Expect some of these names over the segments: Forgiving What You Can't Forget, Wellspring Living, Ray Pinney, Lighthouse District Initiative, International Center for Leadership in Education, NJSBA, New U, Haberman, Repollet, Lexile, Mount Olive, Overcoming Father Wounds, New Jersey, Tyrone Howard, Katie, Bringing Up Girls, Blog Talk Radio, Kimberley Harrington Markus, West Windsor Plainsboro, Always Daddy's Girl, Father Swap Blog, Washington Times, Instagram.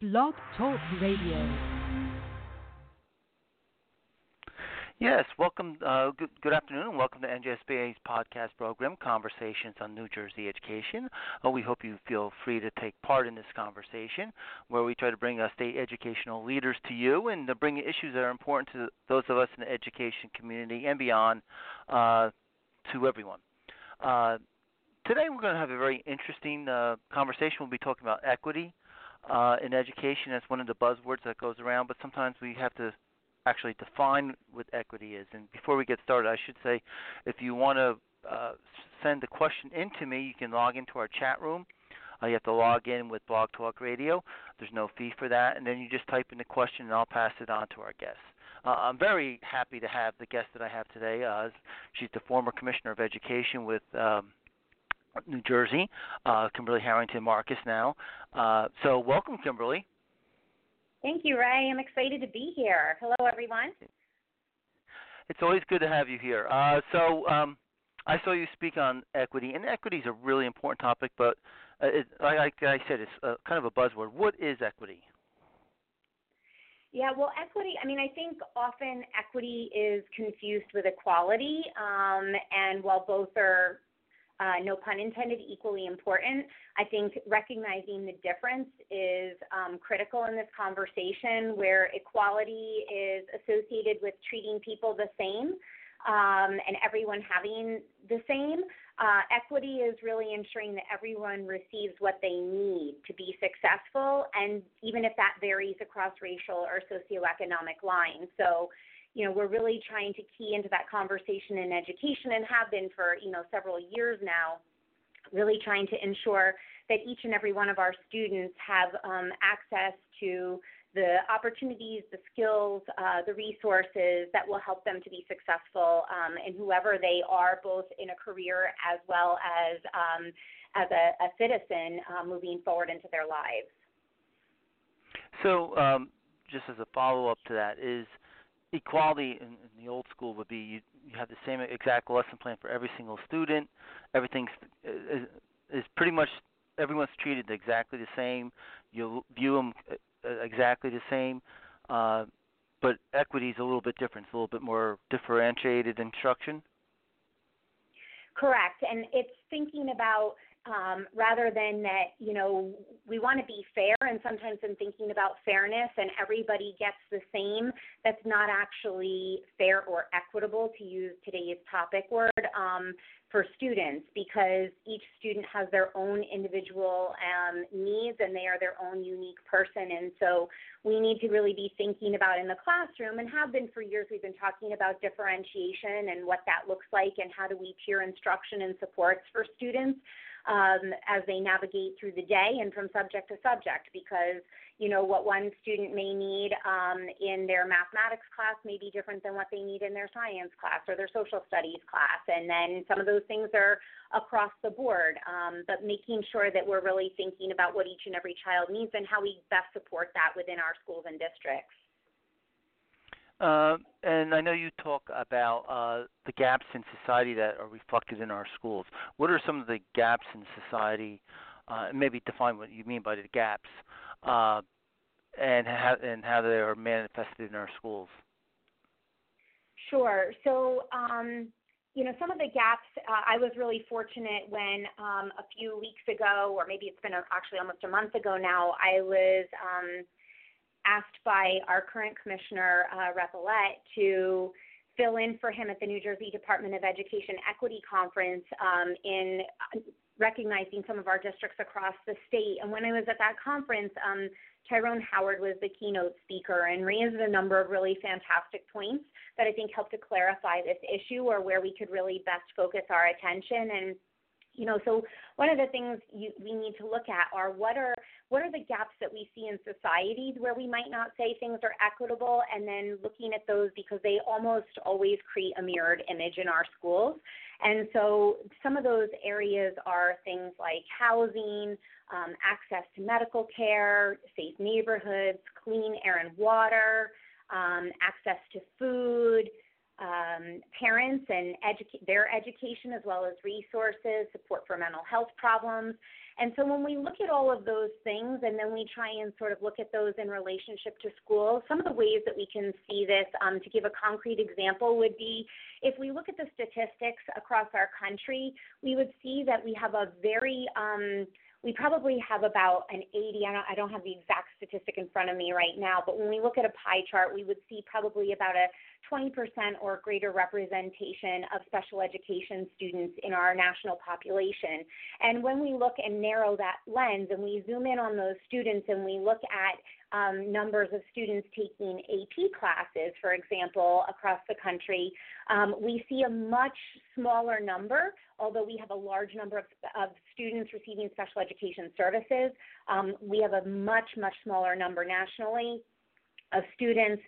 Blog Talk Radio. Yes, welcome. Good afternoon. Welcome to NJSBA's podcast program, Conversations on New Jersey Education. We hope you feel free to take part in this conversation, where we try to bring state educational leaders to you and to bring issues that are important to those of us in the education community and beyond to everyone. Today we're going to have a very interesting conversation. We'll be talking about equity. In education, that's one of the buzzwords that goes around, but sometimes we have to actually define what equity is. And before we get started, I should say, if you want to send a question in to me, you can log into our chat room. You have to log in with Blog Talk Radio. There's no fee for that. And then you just type in the question, and I'll pass it on to our guests. I'm very happy to have the guest that I have today. She's the former Commissioner of Education with New Jersey, Kimberley Harrington Markus now. So welcome, Kimberley. Thank you, Ray. I'm excited to be here. Hello, everyone. It's always good to have you here. So I saw you speak on equity, and equity is a really important topic, but like I said, it's kind of a buzzword. What is equity? Yeah, well, equity, I mean, I think often equity is confused with equality, and while both are no pun intended, equally important. I think recognizing the difference is critical in this conversation where equality is associated with treating people the same and everyone having the same. Equity is really ensuring that everyone receives what they need to be successful, and even if that varies across racial or socioeconomic lines. So, you know, we're really trying to key into that conversation in education, and have been for, you know, several years now, really trying to ensure that each and every one of our students have access to the opportunities, the skills, the resources that will help them to be successful in whoever they are, both in a career as well as a citizen moving forward into their lives. So just as a follow-up to that is, equality in the old school would be you have the same exact lesson plan for every single student. Everything's is pretty much everyone's treated exactly the same. You view them exactly the same, but equity is a little bit different. It's a little bit more differentiated instruction. Correct, and it's thinking about rather than that, you know, we want to be fair, and sometimes in thinking about fairness and everybody gets the same, that's not actually fair or equitable, to use today's topic word, for students, because each student has their own individual needs and they are their own unique person. And so we need to really be thinking about in the classroom, and have been for years, we've been talking about differentiation and what that looks like and how do we tier instruction and supports for students as they navigate through the day and from subject to subject, because, you know, what one student may need in their mathematics class may be different than what they need in their science class or their social studies class. And then some of those things are across the board, but making sure that we're really thinking about what each and every child needs and how we best support that within our schools and districts. And I know you talk about the gaps in society that are reflected in our schools. What are some of the gaps in society? Maybe define what you mean by the gaps, and how they are manifested in our schools. Sure. So, you know, some of the gaps, I was really fortunate when a few weeks ago, or maybe it's been actually almost a month ago now, I was asked by our current commissioner, Repollet, to fill in for him at the New Jersey Department of Education Equity Conference in recognizing some of our districts across the state. And when I was at that conference, Tyrone Howard was the keynote speaker and raised a number of really fantastic points that I think helped to clarify this issue, or where we could really best focus our attention. And, you know, so one of the things we need to look at are what are the gaps that we see in society where we might not say things are equitable, and then looking at those, because they almost always create a mirrored image in our schools. And so some of those areas are things like housing, access to medical care, safe neighborhoods, clean air and water, access to food, parents and their education, as well as resources, support for mental health problems. And so when we look at all of those things, and then we try and sort of look at those in relationship to school, some of the ways that we can see this, to give a concrete example, would be if we look at the statistics across our country, we would see that we have a very we probably have about an 80, I don't have the exact statistic in front of me right now, but when we look at a pie chart, we would see probably about a 20% or greater representation of special education students in our national population. And when we look and narrow that lens and we zoom in on those students and we look at numbers of students taking AP classes, for example, across the country, we see a much smaller number, although we have a large number of students receiving special education services. We have a much, much smaller number nationally of students,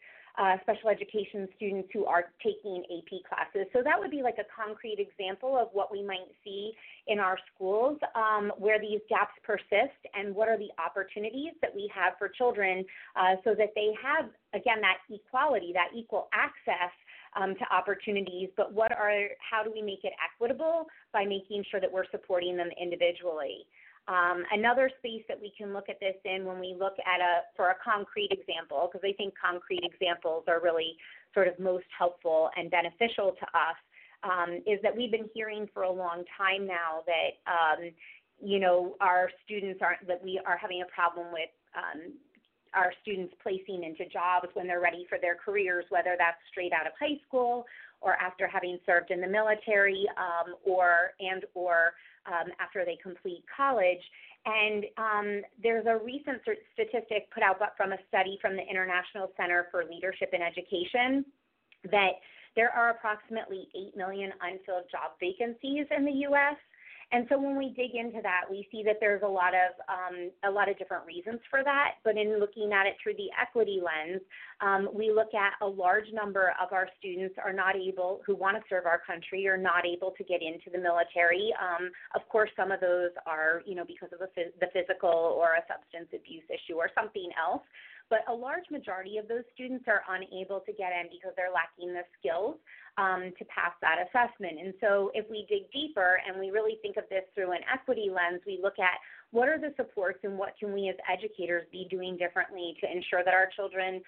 special education students who are taking AP classes. So that would be like a concrete example of what we might see in our schools, where these gaps persist and what are the opportunities that we have for children so that they have, again, that equality, that equal access to opportunities, but how do we make it equitable by making sure that we're supporting them individually? Another space that we can look at this in when we look at for a concrete example, because I think concrete examples are really sort of most helpful and beneficial to us, is that we've been hearing for a long time now that, our students we are having a problem with our students placing into jobs when they're ready for their careers, whether that's straight out of high school or after having served in the military or after they complete college. And there's a recent statistic put out from a study from the International Center for Leadership in Education that there are approximately 8 million unfilled job vacancies in the U.S., and so when we dig into that, we see that there's a lot of different reasons for that. But in looking at it through the equity lens, we look at a large number of our students who want to serve our country are not able to get into the military. Of course, some of those are because of the physical or a substance abuse issue or something else. But a large majority of those students are unable to get in because they're lacking the skills to pass that assessment. And so if we dig deeper and we really think of this through an equity lens, we look at what are the supports and what can we as educators be doing differently to ensure that our children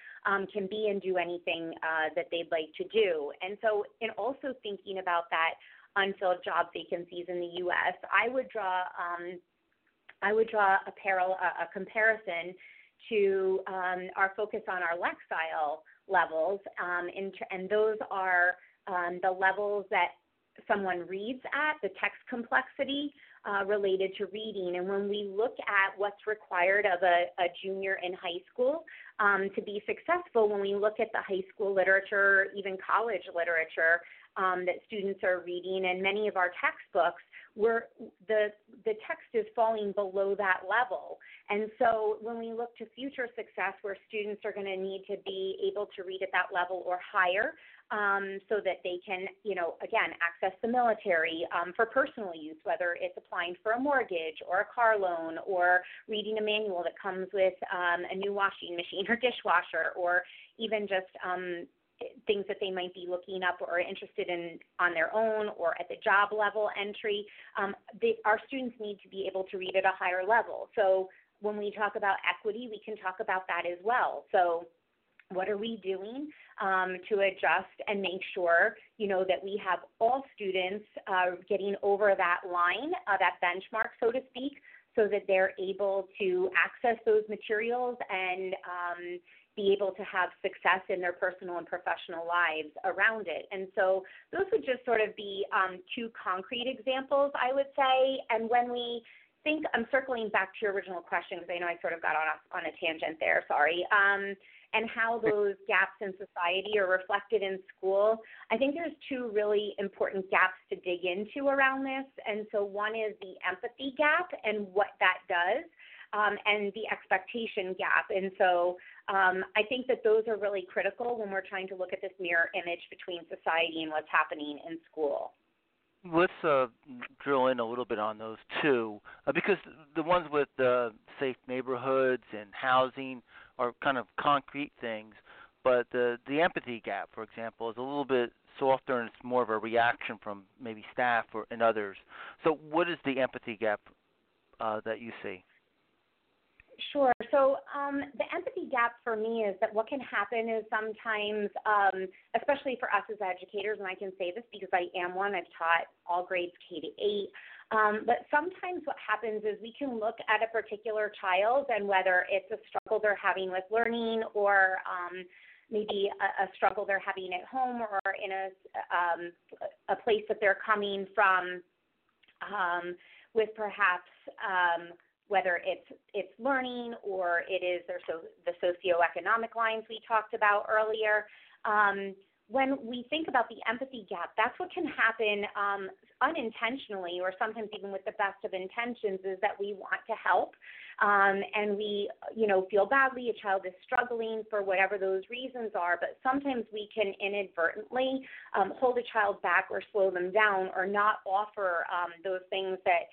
can be and do anything that they'd like to do. And so in also thinking about that unfilled job vacancies in the U.S., I would draw a comparison to our focus on our Lexile levels, and those are the levels that someone reads at, the text complexity related to reading. And when we look at what's required of a junior in high school to be successful, when we look at the high school literature, even college literature that students are reading, and many of our textbooks, where the text is falling below that level. And so when we look to future success, where students are going to need to be able to read at that level or higher so that they can, again, access the military for personal use, whether it's applying for a mortgage or a car loan or reading a manual that comes with a new washing machine or dishwasher, or even just things that they might be looking up or interested in on their own or at the job level entry. Our students need to be able to read at a higher level. So when we talk about equity, we can talk about that as well. So what are we doing to adjust and make sure, that we have all students getting over that line, that benchmark, so to speak, so that they're able to access those materials and be able to have success in their personal and professional lives around it. And so those would just sort of be two concrete examples, I would say. And when we think, I'm circling back to your original question, because I know I sort of got on a tangent there, sorry, and how those gaps in society are reflected in school. I think there's two really important gaps to dig into around this. And so one is the empathy gap and what that does, and the expectation gap. And so I think that those are really critical when we're trying to look at this mirror image between society and what's happening in school. Let's drill in a little bit on those two, because the ones with safe neighborhoods and housing are kind of concrete things, But the empathy gap, for example, is a little bit softer, and it's more of a reaction from maybe staff or and others. So what is the empathy gap that you see? Sure. So the empathy gap for me is that what can happen is sometimes, especially for us as educators, and I can say this because I am one, I've taught all grades K-8, but sometimes what happens is we can look at a particular child and whether it's a struggle they're having with learning or maybe a struggle they're having at home or in a place that they're coming from with perhaps whether it's learning or it is the socioeconomic lines we talked about earlier. When we think about the empathy gap, that's what can happen unintentionally or sometimes even with the best of intentions is that we want to help and we, feel badly. A child is struggling for whatever those reasons are, but sometimes we can inadvertently hold a child back or slow them down or not offer those things that,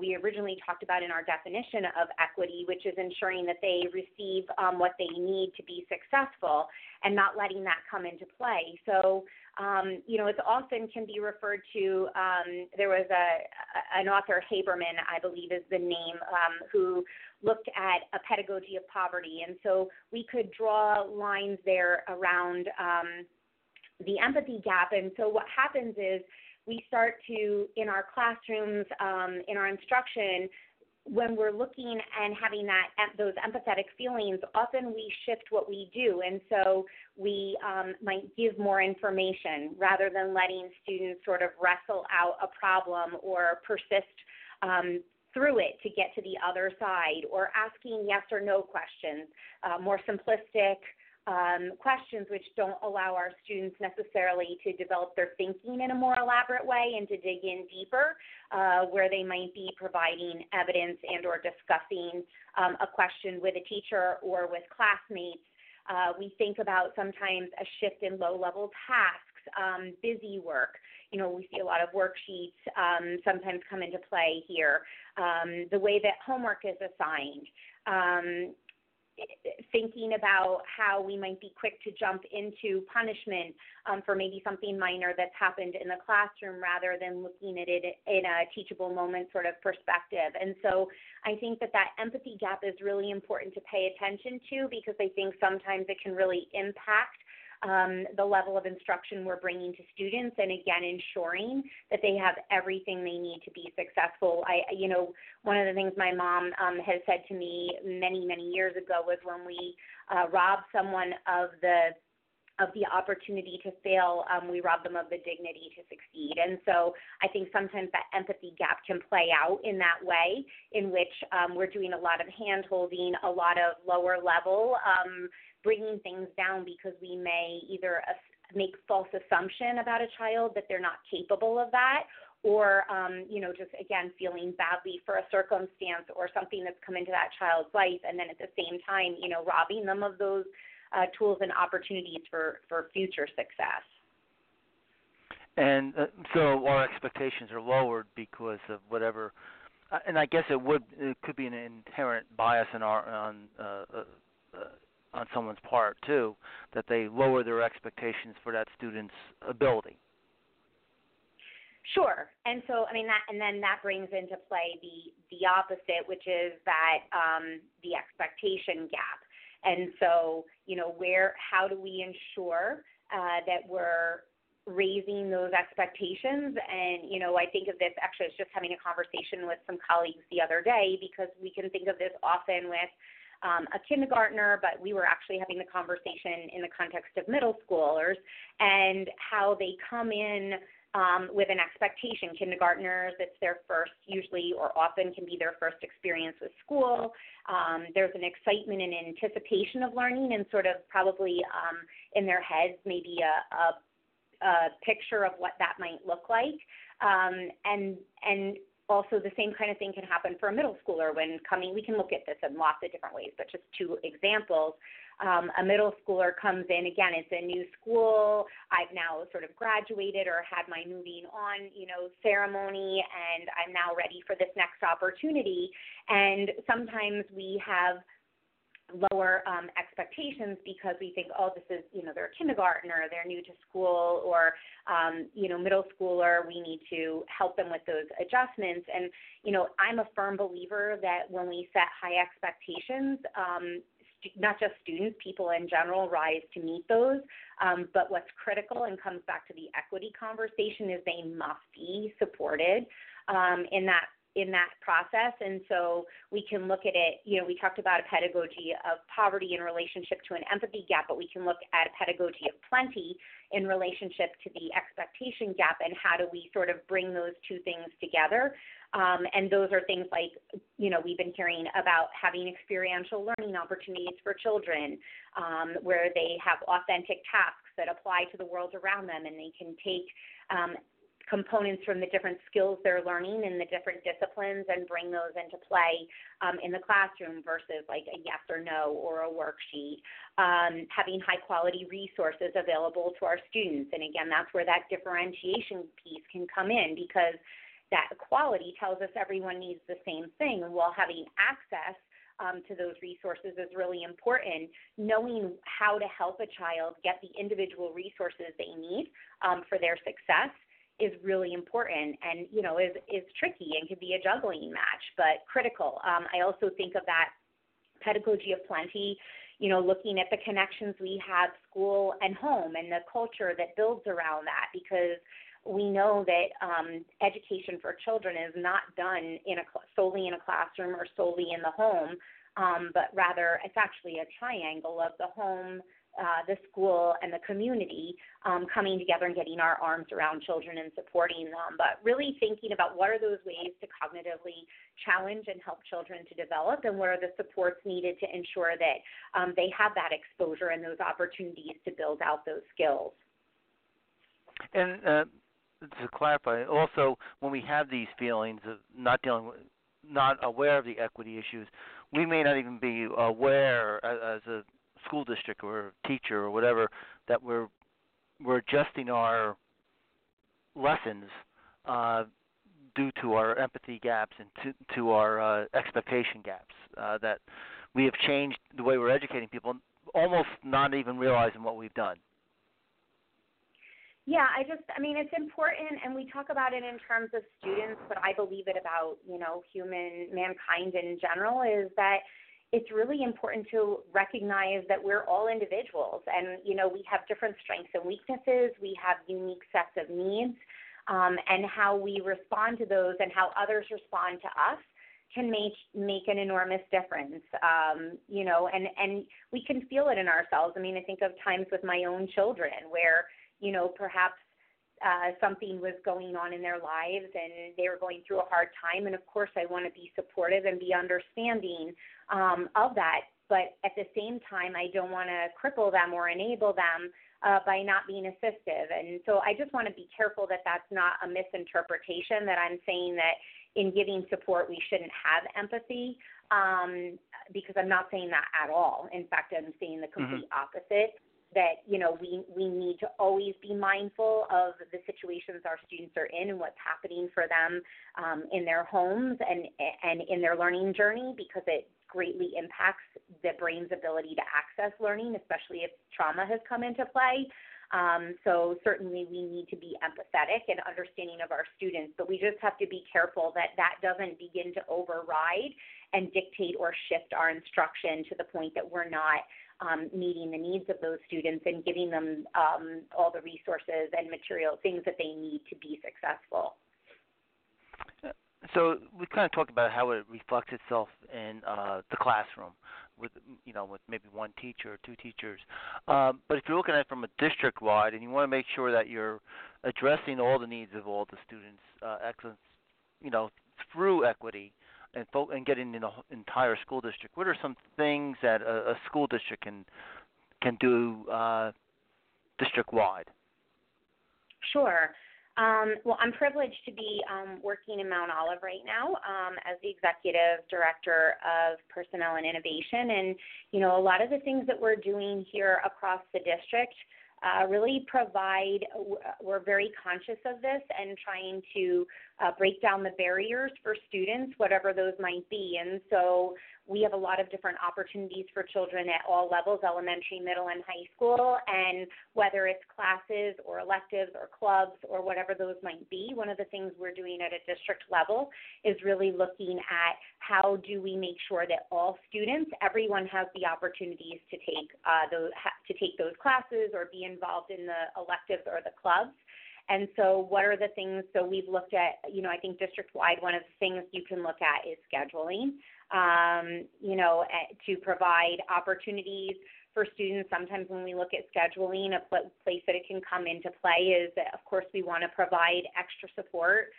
we originally talked about in our definition of equity, which is ensuring that they receive what they need to be successful and not letting that come into play. So, it's often can be referred to, there was an author, Haberman, I believe is the name, who looked at a pedagogy of poverty. And so we could draw lines there around the empathy gap. And so what happens is, we start to, in our classrooms, in our instruction, when we're looking and having those empathetic feelings, often we shift what we do. And so we might give more information rather than letting students sort of wrestle out a problem or persist through it to get to the other side, or asking yes or no questions, more simplistic questions which don't allow our students necessarily to develop their thinking in a more elaborate way and to dig in deeper where they might be providing evidence and or discussing a question with a teacher or with classmates. We think about sometimes a shift in low-level tasks, busy work. We see a lot of worksheets sometimes come into play here. The way that homework is assigned. Thinking about how we might be quick to jump into punishment for maybe something minor that's happened in the classroom rather than looking at it in a teachable moment sort of perspective. And so I think that empathy gap is really important to pay attention to because I think sometimes it can really impact the level of instruction we're bringing to students, and again, ensuring that they have everything they need to be successful. One of the things my mom has said to me many, many years ago was when we rob someone of the opportunity to fail, we rob them of the dignity to succeed. And so I think sometimes that empathy gap can play out in that way, in which we're doing a lot of hand-holding, a lot of lower-level, bringing things down because we may either make false assumption about a child that they're not capable of that, or, just, again, feeling badly for a circumstance or something that's come into that child's life, and then at the same time, robbing them of those tools and opportunities for future success. And so our expectations are lowered because of whatever, and I guess it could be an inherent bias in on someone's part too, that they lower their expectations for that student's ability. Sure. And so, then that brings into play the opposite, which is that the expectation gap. And so, how do we ensure that we're raising those expectations? And, I think of this, actually, I was just having a conversation with some colleagues the other day, because we can think of this often with a kindergartner, but we were actually having the conversation in the context of middle schoolers and how they come in with an expectation. Kindergartners, it's their first, usually or often can be their first experience with school. There's an excitement and anticipation of learning, and sort of probably in their heads maybe a picture of what that might look like. And also the same kind of thing can happen for a middle schooler when coming. We can look at this in lots of different ways, but just two examples. A middle schooler comes in, again, it's a new school. I've now sort of graduated or had my moving on, ceremony, and I'm now ready for this next opportunity. And sometimes we have lower expectations because we think, oh, this is, you know, they're a kindergartner, they're new to school, or, you know, middle schooler, we need to help them with those adjustments. And, you know, I'm a firm believer that when we set high expectations, not just students, people in general rise to meet those. But what's critical and comes back to the equity conversation is they must be supported in that process. And so we can look at it, you know, we talked about a pedagogy of poverty in relationship to an empathy gap, but we can look at a pedagogy of plenty in relationship to the expectation gap, and how do we sort of bring those two things together. And those are things like, you know, we've been hearing about having experiential learning opportunities for children, where they have authentic tasks that apply to the world around them, and they can take components from the different skills they're learning in the different disciplines and bring those into play in the classroom versus like a yes or no or a worksheet. Having high quality resources available to our students. And again, that's where that differentiation piece can come in, because that equality tells us everyone needs the same thing. While having access to those resources is really important, knowing how to help a child get the individual resources they need for their success is really important, and, you know, is tricky and can be a juggling match, but critical. I also think of that pedagogy of plenty, you know, looking at the connections we have school and home and the culture that builds around that, because we know that education for children is not done solely in a classroom or solely in the home, but rather it's actually a triangle of the home, the school, and the community coming together and getting our arms around children and supporting them, but really thinking about what are those ways to cognitively challenge and help children to develop, and what are the supports needed to ensure that they have that exposure and those opportunities to build out those skills. And to clarify, also, when we have these feelings of not aware of the equity issues, we may not even be aware as a school district or teacher or whatever that we're adjusting our lessons due to our empathy gaps and to our expectation gaps, that we have changed the way we're educating people, almost not even realizing what we've done. Yeah, I mean, it's important, and we talk about it in terms of students, but I believe it about, you know, mankind in general, is that it's really important to recognize that we're all individuals, and, you know, we have different strengths and weaknesses, we have unique sets of needs, and how we respond to those and how others respond to us can make an enormous difference, you know, and we can feel it in ourselves. I mean, I think of times with my own children where, you know, perhaps something was going on in their lives and they were going through a hard time. And, of course, I want to be supportive and be understanding of that. But at the same time, I don't want to cripple them or enable them by not being assistive. And so I just want to be careful that that's not a misinterpretation, that I'm saying that in giving support we shouldn't have empathy, because I'm not saying that at all. In fact, I'm saying the complete opposite. That, you know, we need to always be mindful of the situations our students are in and what's happening for them in their homes and in their learning journey, because it greatly impacts the brain's ability to access learning, especially if trauma has come into play. So certainly we need to be empathetic and understanding of our students, but we just have to be careful that that doesn't begin to override and dictate or shift our instruction to the point that we're not meeting the needs of those students and giving them all the resources and material things that they need to be successful. So we kind of talked about how it reflects itself in the classroom, with maybe one teacher or two teachers. But if you're looking at it from a district-wide, and you want to make sure that you're addressing all the needs of all the students, through equity, and getting in the entire school district, what are some things that a school district can do district-wide? Sure. Well, I'm privileged to be working in Mount Olive right now as the Executive Director of Personnel and Innovation. And, you know, a lot of the things that we're doing here across the district really provide, we're very conscious of this and trying to break down the barriers for students, whatever those might be. And so We have a lot of different opportunities for children at all levels, elementary, middle, and high school, and whether it's classes or electives or clubs or whatever those might be, one of the things we're doing at a district level is really looking at how do we make sure that all students, everyone has the opportunities to take those classes or be involved in the electives or the clubs. And so what are the things, so we've looked at, I think district-wide, one of the things you can look at is scheduling, to provide opportunities for students. Sometimes when we look at scheduling, a place that it can come into play is that, of course, we want to provide extra support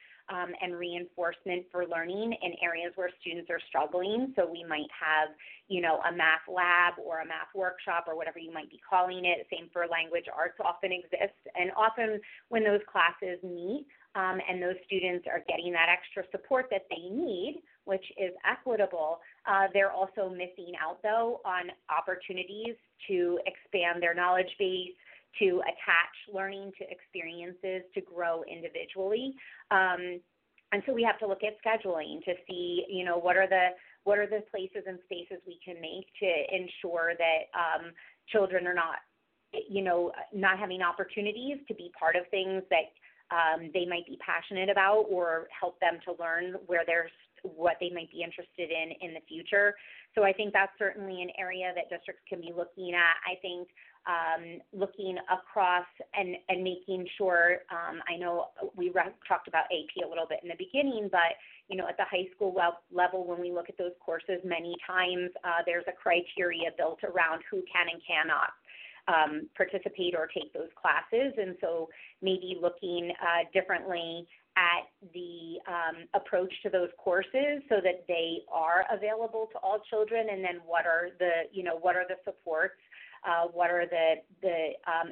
and reinforcement for learning in areas where students are struggling. So we might have, a math lab or a math workshop or whatever you might be calling it. Same for language arts often exists. And often when those classes meet and those students are getting that extra support that they need, which is equitable, they're also missing out, though, on opportunities to expand their knowledge base, to attach learning to experiences, to grow individually. And so we have to look at scheduling to see, what are the places and spaces we can make to ensure that children are not having opportunities to be part of things that they might be passionate about or help them to learn what they might be interested in the future. So I think that's certainly an area that districts can be looking at. I think looking across and making sure, I know we talked about AP a little bit in the beginning, but, at the high school level, when we look at those courses, many times there's a criteria built around who can and cannot participate or take those classes. And so maybe looking differently at the approach to those courses so that they are available to all children, and then what are the supports, what are the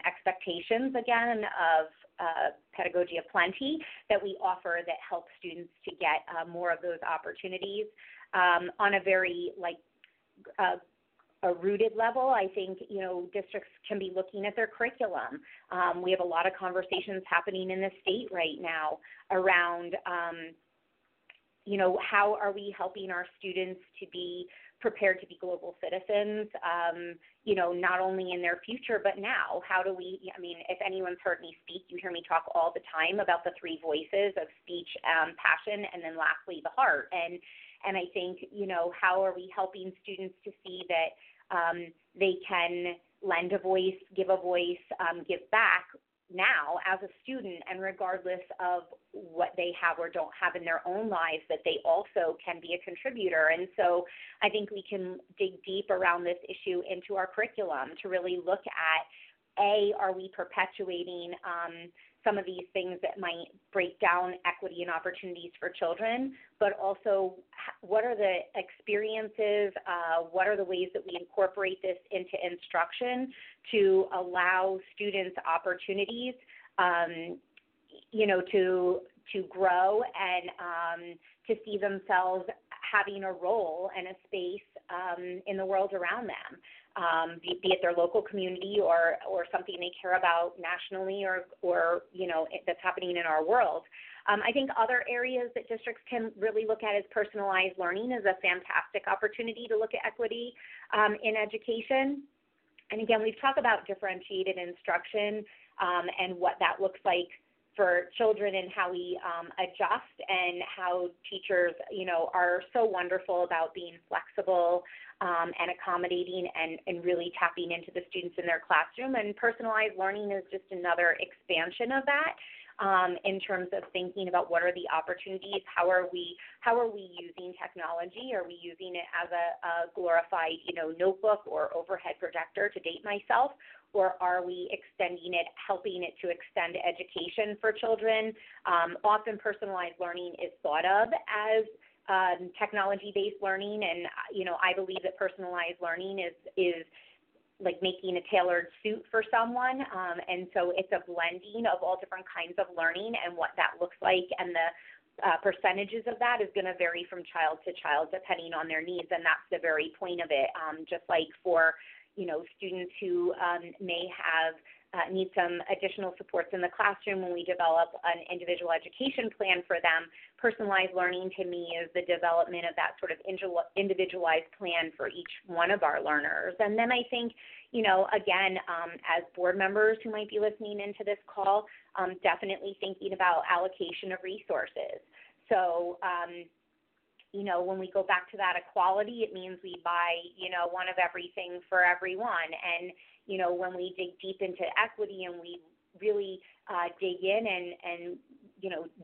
expectations, again, of pedagogy of plenty that we offer that help students to get more of those opportunities. On a very, a rooted level, I think, districts can be looking at their curriculum. We have a lot of conversations happening in the state right now around, how are we helping our students to be prepared to be global citizens, not only in their future, but now. How do we, if anyone's heard me speak, you hear me talk all the time about the three voices of speech, passion, and then lastly, the heart. And I think, how are we helping students to see that they can lend a voice, give a voice, give back now as a student, and regardless of what they have or don't have in their own lives, that they also can be a contributor. And so I think we can dig deep around this issue into our curriculum to really look at, are we perpetuating some of these things that might break down equity and opportunities for children, but also what are the experiences, what are the ways that we incorporate this into instruction to allow students opportunities, to grow and to see themselves having a role and a space in the world around them. Be it their local community or something they care about nationally or that's happening in our world. I think other areas that districts can really look at is personalized learning is a fantastic opportunity to look at equity in education. And again, we've talked about differentiated instruction and what that looks like for children and how we adjust and how teachers, are so wonderful about being flexible and accommodating and really tapping into the students in their classroom. And personalized learning is just another expansion of that in terms of thinking about what are the opportunities, how are we using technology? Are we using it as a glorified, notebook or overhead projector, to date myself? Or are we helping it to extend education for children? Often personalized learning is thought of as technology-based learning, and, I believe that personalized learning is like making a tailored suit for someone, and so it's a blending of all different kinds of learning, and what that looks like and the percentages of that is going to vary from child to child depending on their needs, and that's the very point of it, just like for students who may have need some additional supports in the classroom. When we develop an individual education plan for them, personalized learning to me is the development of that sort of individualized plan for each one of our learners. And then I think, again, as board members who might be listening into this call, definitely thinking about allocation of resources. So, when we go back to that equality, it means we buy, one of everything for everyone. And, when we dig deep into equity and we really dig in and,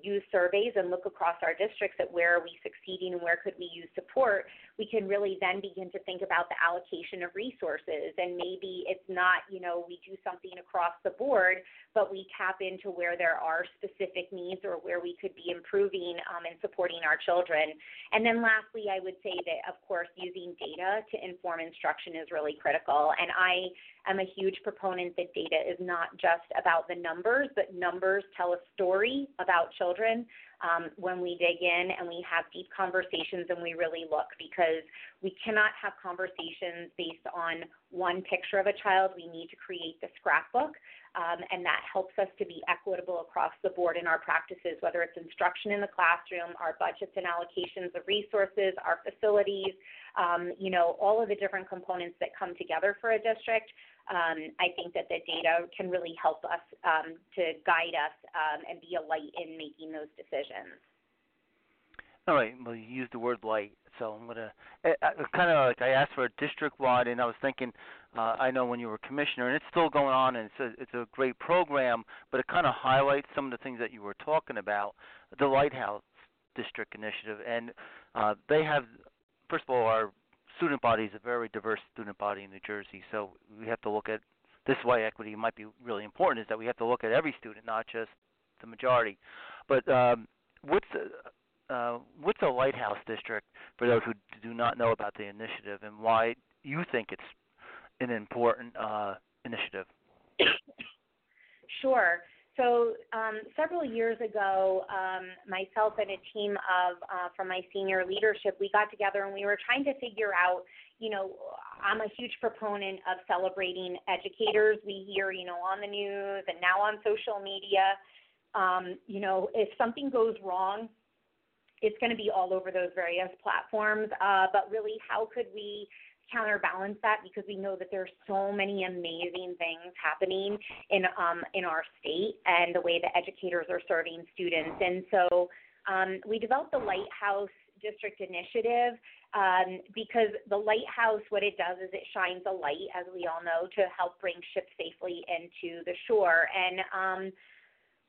use surveys and look across our districts at where are we succeeding and where could we use support, we can really then begin to think about the allocation of resources. And maybe it's not, we do something across the board, but we tap into where there are specific needs or where we could be improving and supporting our children. And then lastly, I would say that, of course, using data to inform instruction is really critical. And I'm a huge proponent that data is not just about the numbers, but numbers tell a story about children when we dig in and we have deep conversations and we really look, because we cannot have conversations based on one picture of a child. We need to create the scrapbook, and that helps us to be equitable across the board in our practices, whether it's instruction in the classroom, our budgets and allocations of resources, our facilities, all of the different components that come together for a district. I think that the data can really help us to guide us and be a light in making those decisions. All right. Well, you used the word light. So I'm going to kind of like I asked for a district-wide, and I was thinking I know when you were commissioner, and it's still going on, and it's a great program, but it kind of highlights some of the things that you were talking about, the Lighthouse District Initiative. And they have, first of all, our student body is a very diverse student body in New Jersey, so we have to look at this why equity might be really important, is that we have to look at every student, not just the majority. But what's a Lighthouse District for those who do not know about the initiative, and why you think it's an important initiative? Sure. So several years ago, myself and a team of from my senior leadership, we got together and we were trying to figure out, I'm a huge proponent of celebrating educators. We hear, on the news and now on social media, if something goes wrong, it's going to be all over those various platforms. But really, how could we counterbalance that, because we know that there's so many amazing things happening in our state and the way that educators are serving students. And so we developed the Lighthouse District Initiative because the lighthouse, what it does is it shines a light, as we all know, to help bring ships safely into the shore. And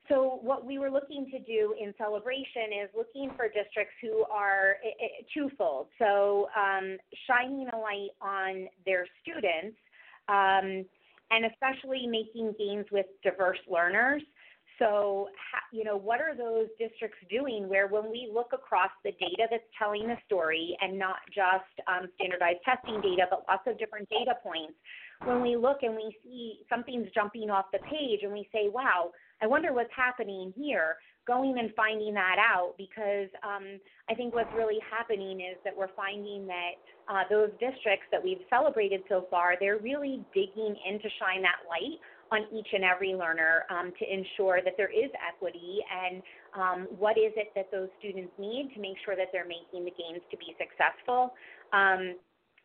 so what we were looking to do in celebration is looking for districts who are twofold. So shining a light on their students and especially making gains with diverse learners. So, what are those districts doing where when we look across the data that's telling the story, and not just standardized testing data, but lots of different data points, when we look and we see something's jumping off the page and we say, wow, I wonder what's happening here, going and finding that out, because I think what's really happening is that we're finding that those districts that we've celebrated so far, they're really digging in to shine that light on each and every learner to ensure that there is equity and what is it that those students need to make sure that they're making the gains to be successful.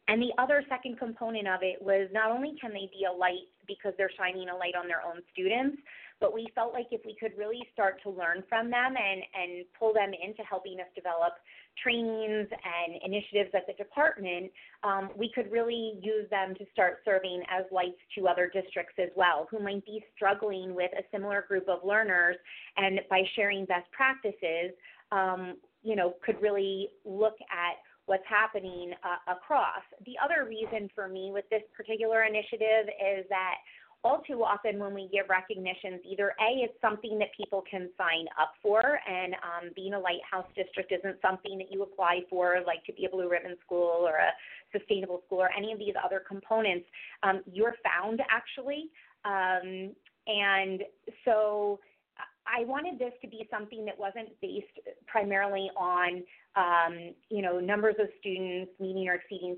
And the other second component of it was not only can they be a light because they're shining a light on their own students, but we felt like if we could really start to learn from them and pull them into helping us develop trainings and initiatives at the department, we could really use them to start serving as lights to other districts as well, who might be struggling with a similar group of learners, and by sharing best practices, could really look at what's happening across. The other reason for me with this particular initiative is that all too often when we give recognitions, either A, it's something that people can sign up for, and being a lighthouse district isn't something that you apply for, like to be a blue ribbon school or a sustainable school or any of these other components. You're found, actually. And so I wanted this to be something that wasn't based primarily on, numbers of students meeting or exceeding,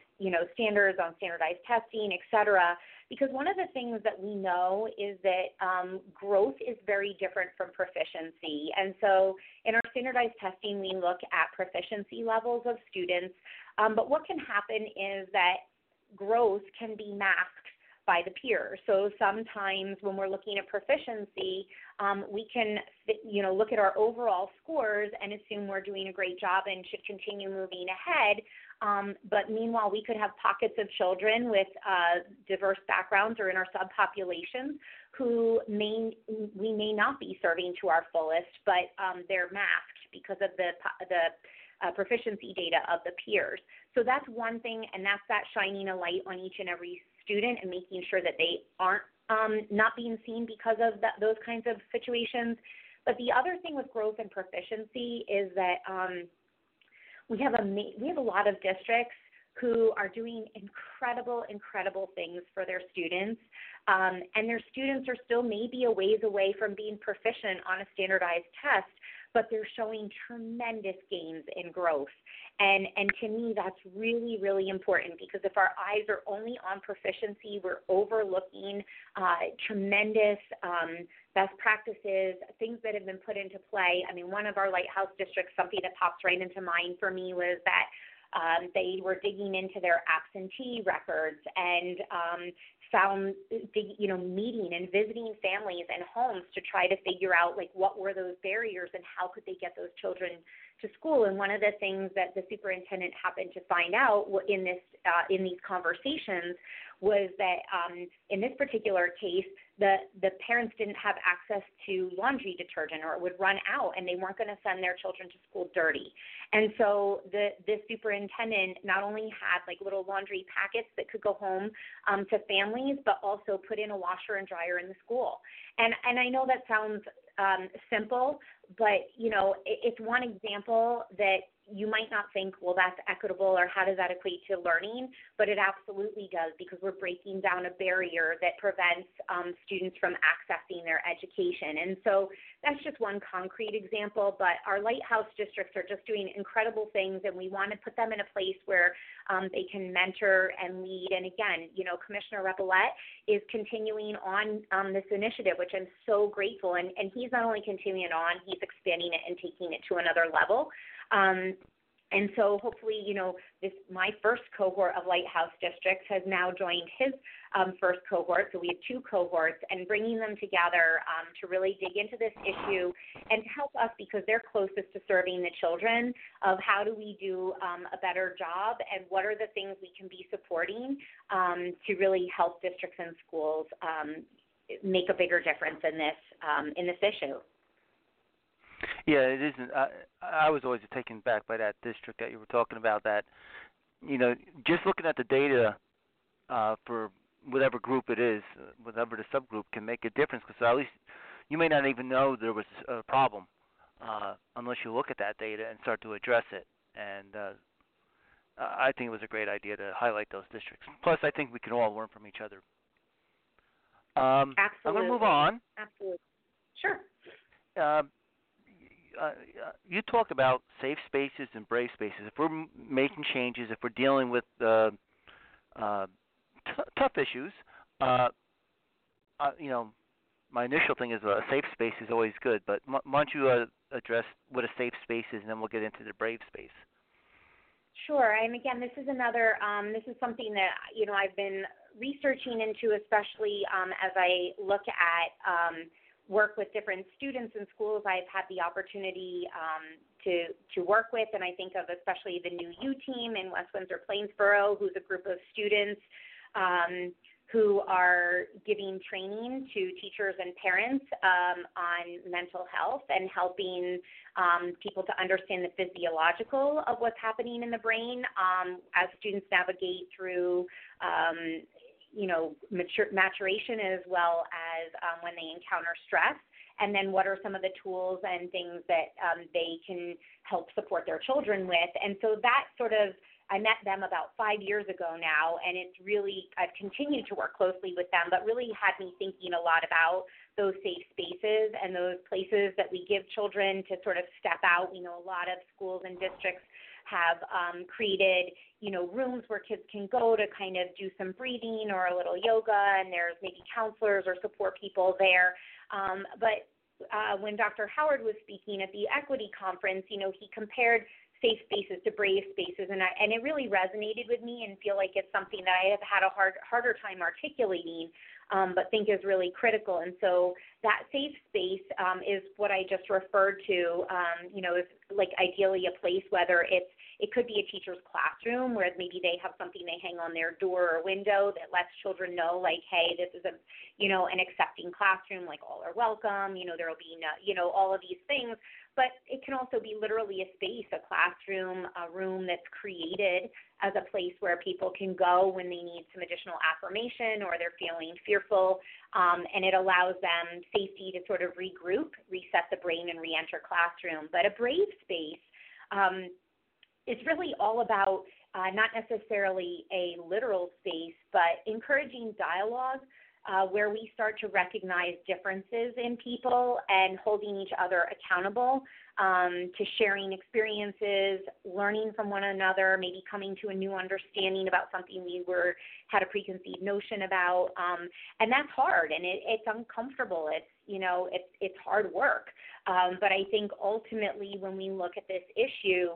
standards on standardized testing, et cetera, because one of the things that we know is that growth is very different from proficiency. And so in our standardized testing, we look at proficiency levels of students, but what can happen is that growth can be masked by the peer. So sometimes when we're looking at proficiency, we can, look at our overall scores and assume we're doing a great job and should continue moving ahead. But meanwhile, we could have pockets of children with diverse backgrounds or in our subpopulations who we may not be serving to our fullest, but they're masked because of the proficiency data of the peers. So that's one thing, and that's that shining a light on each and every student and making sure that they aren't not being seen because of those kinds of situations. But the other thing with growth and proficiency is that we have a lot of districts who are doing incredible things for their students, and their students are still maybe a ways away from being proficient on a standardized test, but they're showing tremendous gains in growth. And to me, that's really, really important, because if our eyes are only on proficiency, we're overlooking tremendous best practices, things that have been put into play. I mean, one of our Lighthouse districts, something that pops right into mind for me was that they were digging into their absentee records and found, meeting and visiting families and homes to try to figure out, what were those barriers and how could they get those children to school. And one of the things that the superintendent happened to find out in this in these conversations was that in this particular case, the parents didn't have access to laundry detergent, or it would run out, and they weren't going to send their children to school dirty. And so the superintendent not only had little laundry packets that could go home to families, but also put in a washer and dryer in the school. And I know that sounds simple, but it's one example that you might not think, well, that's equitable, or how does that equate to learning? But it absolutely does, because we're breaking down a barrier that prevents students from accessing their education. And so that's just one concrete example, but our Lighthouse districts are just doing incredible things, and we want to put them in a place where they can mentor and lead. And again, Commissioner Repollet is continuing on this initiative, which I'm so grateful. And he's not only continuing on, he's expanding it and taking it to another level. And so hopefully, my first cohort of Lighthouse districts has now joined his first cohort. So we have two cohorts, and bringing them together to really dig into this issue and help us, because they're closest to serving the children, of how do we do a better job and what are the things we can be supporting to really help districts and schools make a bigger difference in this issue. Yeah, it isn't. I was always taken back by that district that you were talking about. That, just looking at the data for whatever group it is, whatever the subgroup, can make a difference, because at least you may not even know there was a problem unless you look at that data and start to address it. And I think it was a great idea to highlight those districts. Plus, I think we can all learn from each other. Absolutely. I'm going to move on. Absolutely. Sure. You talked about safe spaces and brave spaces. If we're making changes, if we're dealing with tough issues, my initial thing is a safe space is always good, but why don't you address what a safe space is, and then we'll get into the brave space. Sure. And again, this is another, this is something that, I've been researching into, especially as I look at work with different students in schools I've had the opportunity to work with, and I think of especially the New U team in West Windsor Plainsboro, who's a group of students who are giving training to teachers and parents on mental health and helping people to understand the physiological of what's happening in the brain as students navigate through maturation, as well as when they encounter stress, and then what are some of the tools and things that they can help support their children with. And so that sort of I met them about 5 years ago now, and it's really, I've continued to work closely with them, but really had me thinking a lot about those safe spaces and those places that we give children to sort of step out. You know, a lot of schools and districts have created, you know, rooms where kids can go to kind of do some breathing or a little yoga, and there's maybe counselors or support people there. But when Dr. Howard was speaking at the equity conference, you know, he compared safe spaces to brave spaces, and it really resonated with me, and feel like it's something that I have had a harder time articulating, but think is really critical. And so that safe space is what I just referred to, you know, is like ideally a place, whether it could be a teacher's classroom where maybe they have something they hang on their door or window that lets children know, like, hey, this is a, you know, an accepting classroom, like all are welcome, you know, there will be no, you know, all of these things. But it can also be literally a space, a classroom, a room that's created as a place where people can go when they need some additional affirmation or they're feeling fearful, and it allows them safety to sort of regroup, reset the brain, and reenter classroom. But a brave space is really all about not necessarily a literal space, but encouraging dialogue, where we start to recognize differences in people and holding each other accountable to sharing experiences, learning from one another, maybe coming to a new understanding about something had a preconceived notion about. And that's hard, and it's uncomfortable. It's, you know, it's hard work. But I think ultimately when we look at this issue,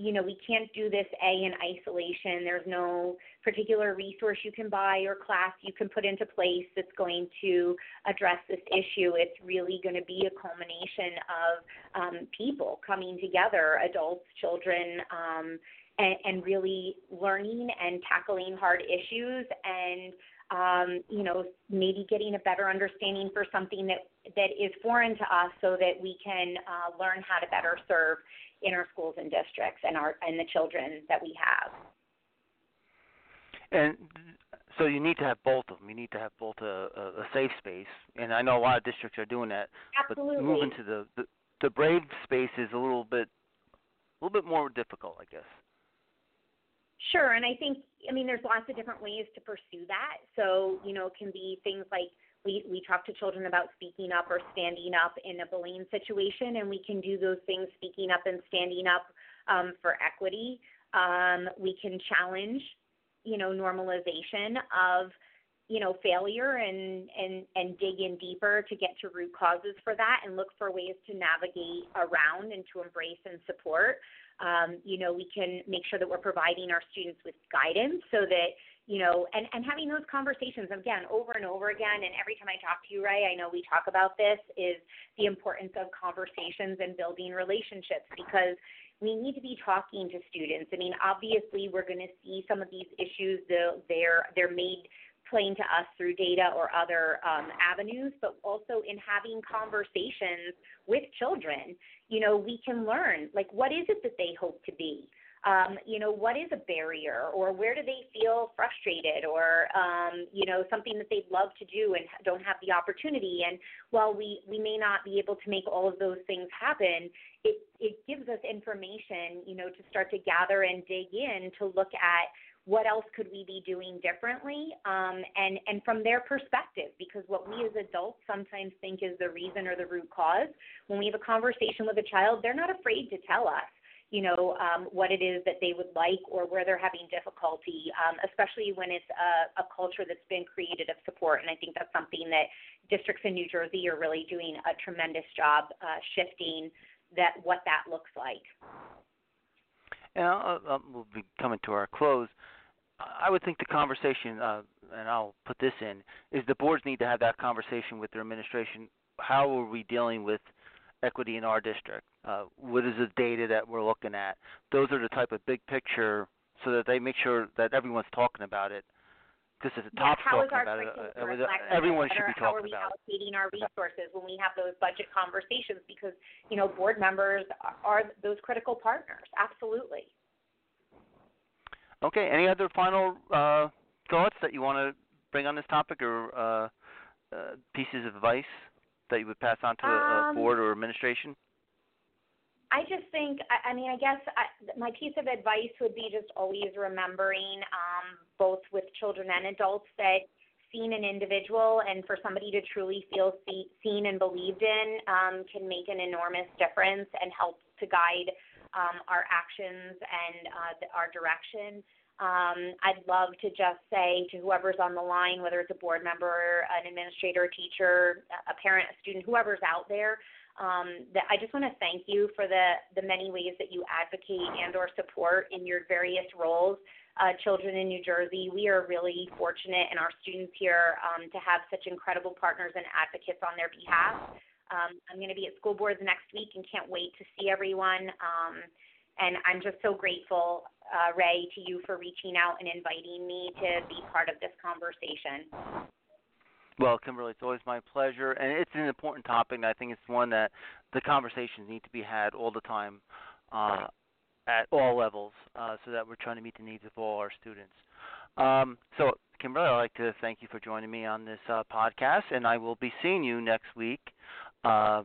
you know, we can't do this in isolation. There's no particular resource you can buy or class you can put into place that's going to address this issue. It's really going to be a culmination of people coming together, adults, children, and really learning and tackling hard issues, and you know, maybe getting a better understanding for something that is foreign to us, so that we can learn how to better serve in our schools and districts and the children that we have. And so you need to have both of them. You need to have both a safe space, and I know a lot of districts are doing that. Absolutely. But moving to the brave space is a little bit more difficult, I guess. Sure, and I think, I mean, there's lots of different ways to pursue that. So, you know, it can be things like we talk to children about speaking up or standing up in a bullying situation, and we can do those things, speaking up and standing up for equity. We can challenge, you know, normalization of, you know, failure and dig in deeper to get to root causes for that and look for ways to navigate around and to embrace and support. You know, we can make sure that we're providing our students with guidance so that, you know, and having those conversations, again, over and over again, and every time I talk to you, Ray, I know we talk about this, is the importance of conversations and building relationships, because we need to be talking to students. I mean, obviously, we're going to see some of these issues, they're made plain to us through data or other avenues, but also in having conversations with children, you know, we can learn, like, what is it that they hope to be? You know, what is a barrier, or where do they feel frustrated, or, you know, something that they'd love to do and don't have the opportunity. And while we may not be able to make all of those things happen, it gives us information, you know, to start to gather and dig in to look at what else could we be doing differently, and from their perspective, because what we as adults sometimes think is the reason or the root cause, when we have a conversation with a child, they're not afraid to tell us, you know, what it is that they would like or where they're having difficulty, especially when it's a culture that's been created of support. And I think that's something that districts in New Jersey are really doing a tremendous job shifting what that looks like. And we'll be coming to our close. I would think the conversation, and I'll put this in, is the boards need to have that conversation with their administration. How are we dealing with equity in our district? What is the data that we're looking at? Those are the type of big picture, so that they make sure that everyone's talking about it. Because if the top's talking about it, everyone should be talking about it. How are we allocating our resources when we have those budget conversations? Because, you know, board members are those critical partners. Absolutely. Okay. Any other final thoughts that you want to bring on this topic, or pieces of advice that you would pass on to a board or administration? I just think, my piece of advice would be just always remembering, both with children and adults, that seeing an individual and for somebody to truly feel seen and believed in can make an enormous difference and help to guide our actions and our direction. I'd love to just say to whoever's on the line, whether it's a board member, an administrator, a teacher, a parent, a student, whoever's out there, that I just want to thank you for the many ways that you advocate and or support in your various roles. Children in New Jersey, we are really fortunate in our students here to have such incredible partners and advocates on their behalf. I'm going to be at school boards next week and can't wait to see everyone. And I'm just so grateful, Ray, to you for reaching out and inviting me to be part of this conversation. Well, Kimberly, it's always my pleasure. And it's an important topic, and I think it's one that the conversations need to be had all the time at all levels so that we're trying to meet the needs of all our students. So, Kimberly, I'd like to thank you for joining me on this podcast, and I will be seeing you next week at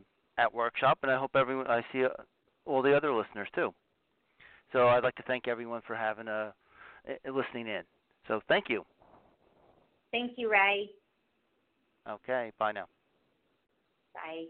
workshop, and I hope I see all the other listeners too. So I'd like to thank everyone for having listening in. So thank you. Thank you, Ray. Okay, bye now. Bye.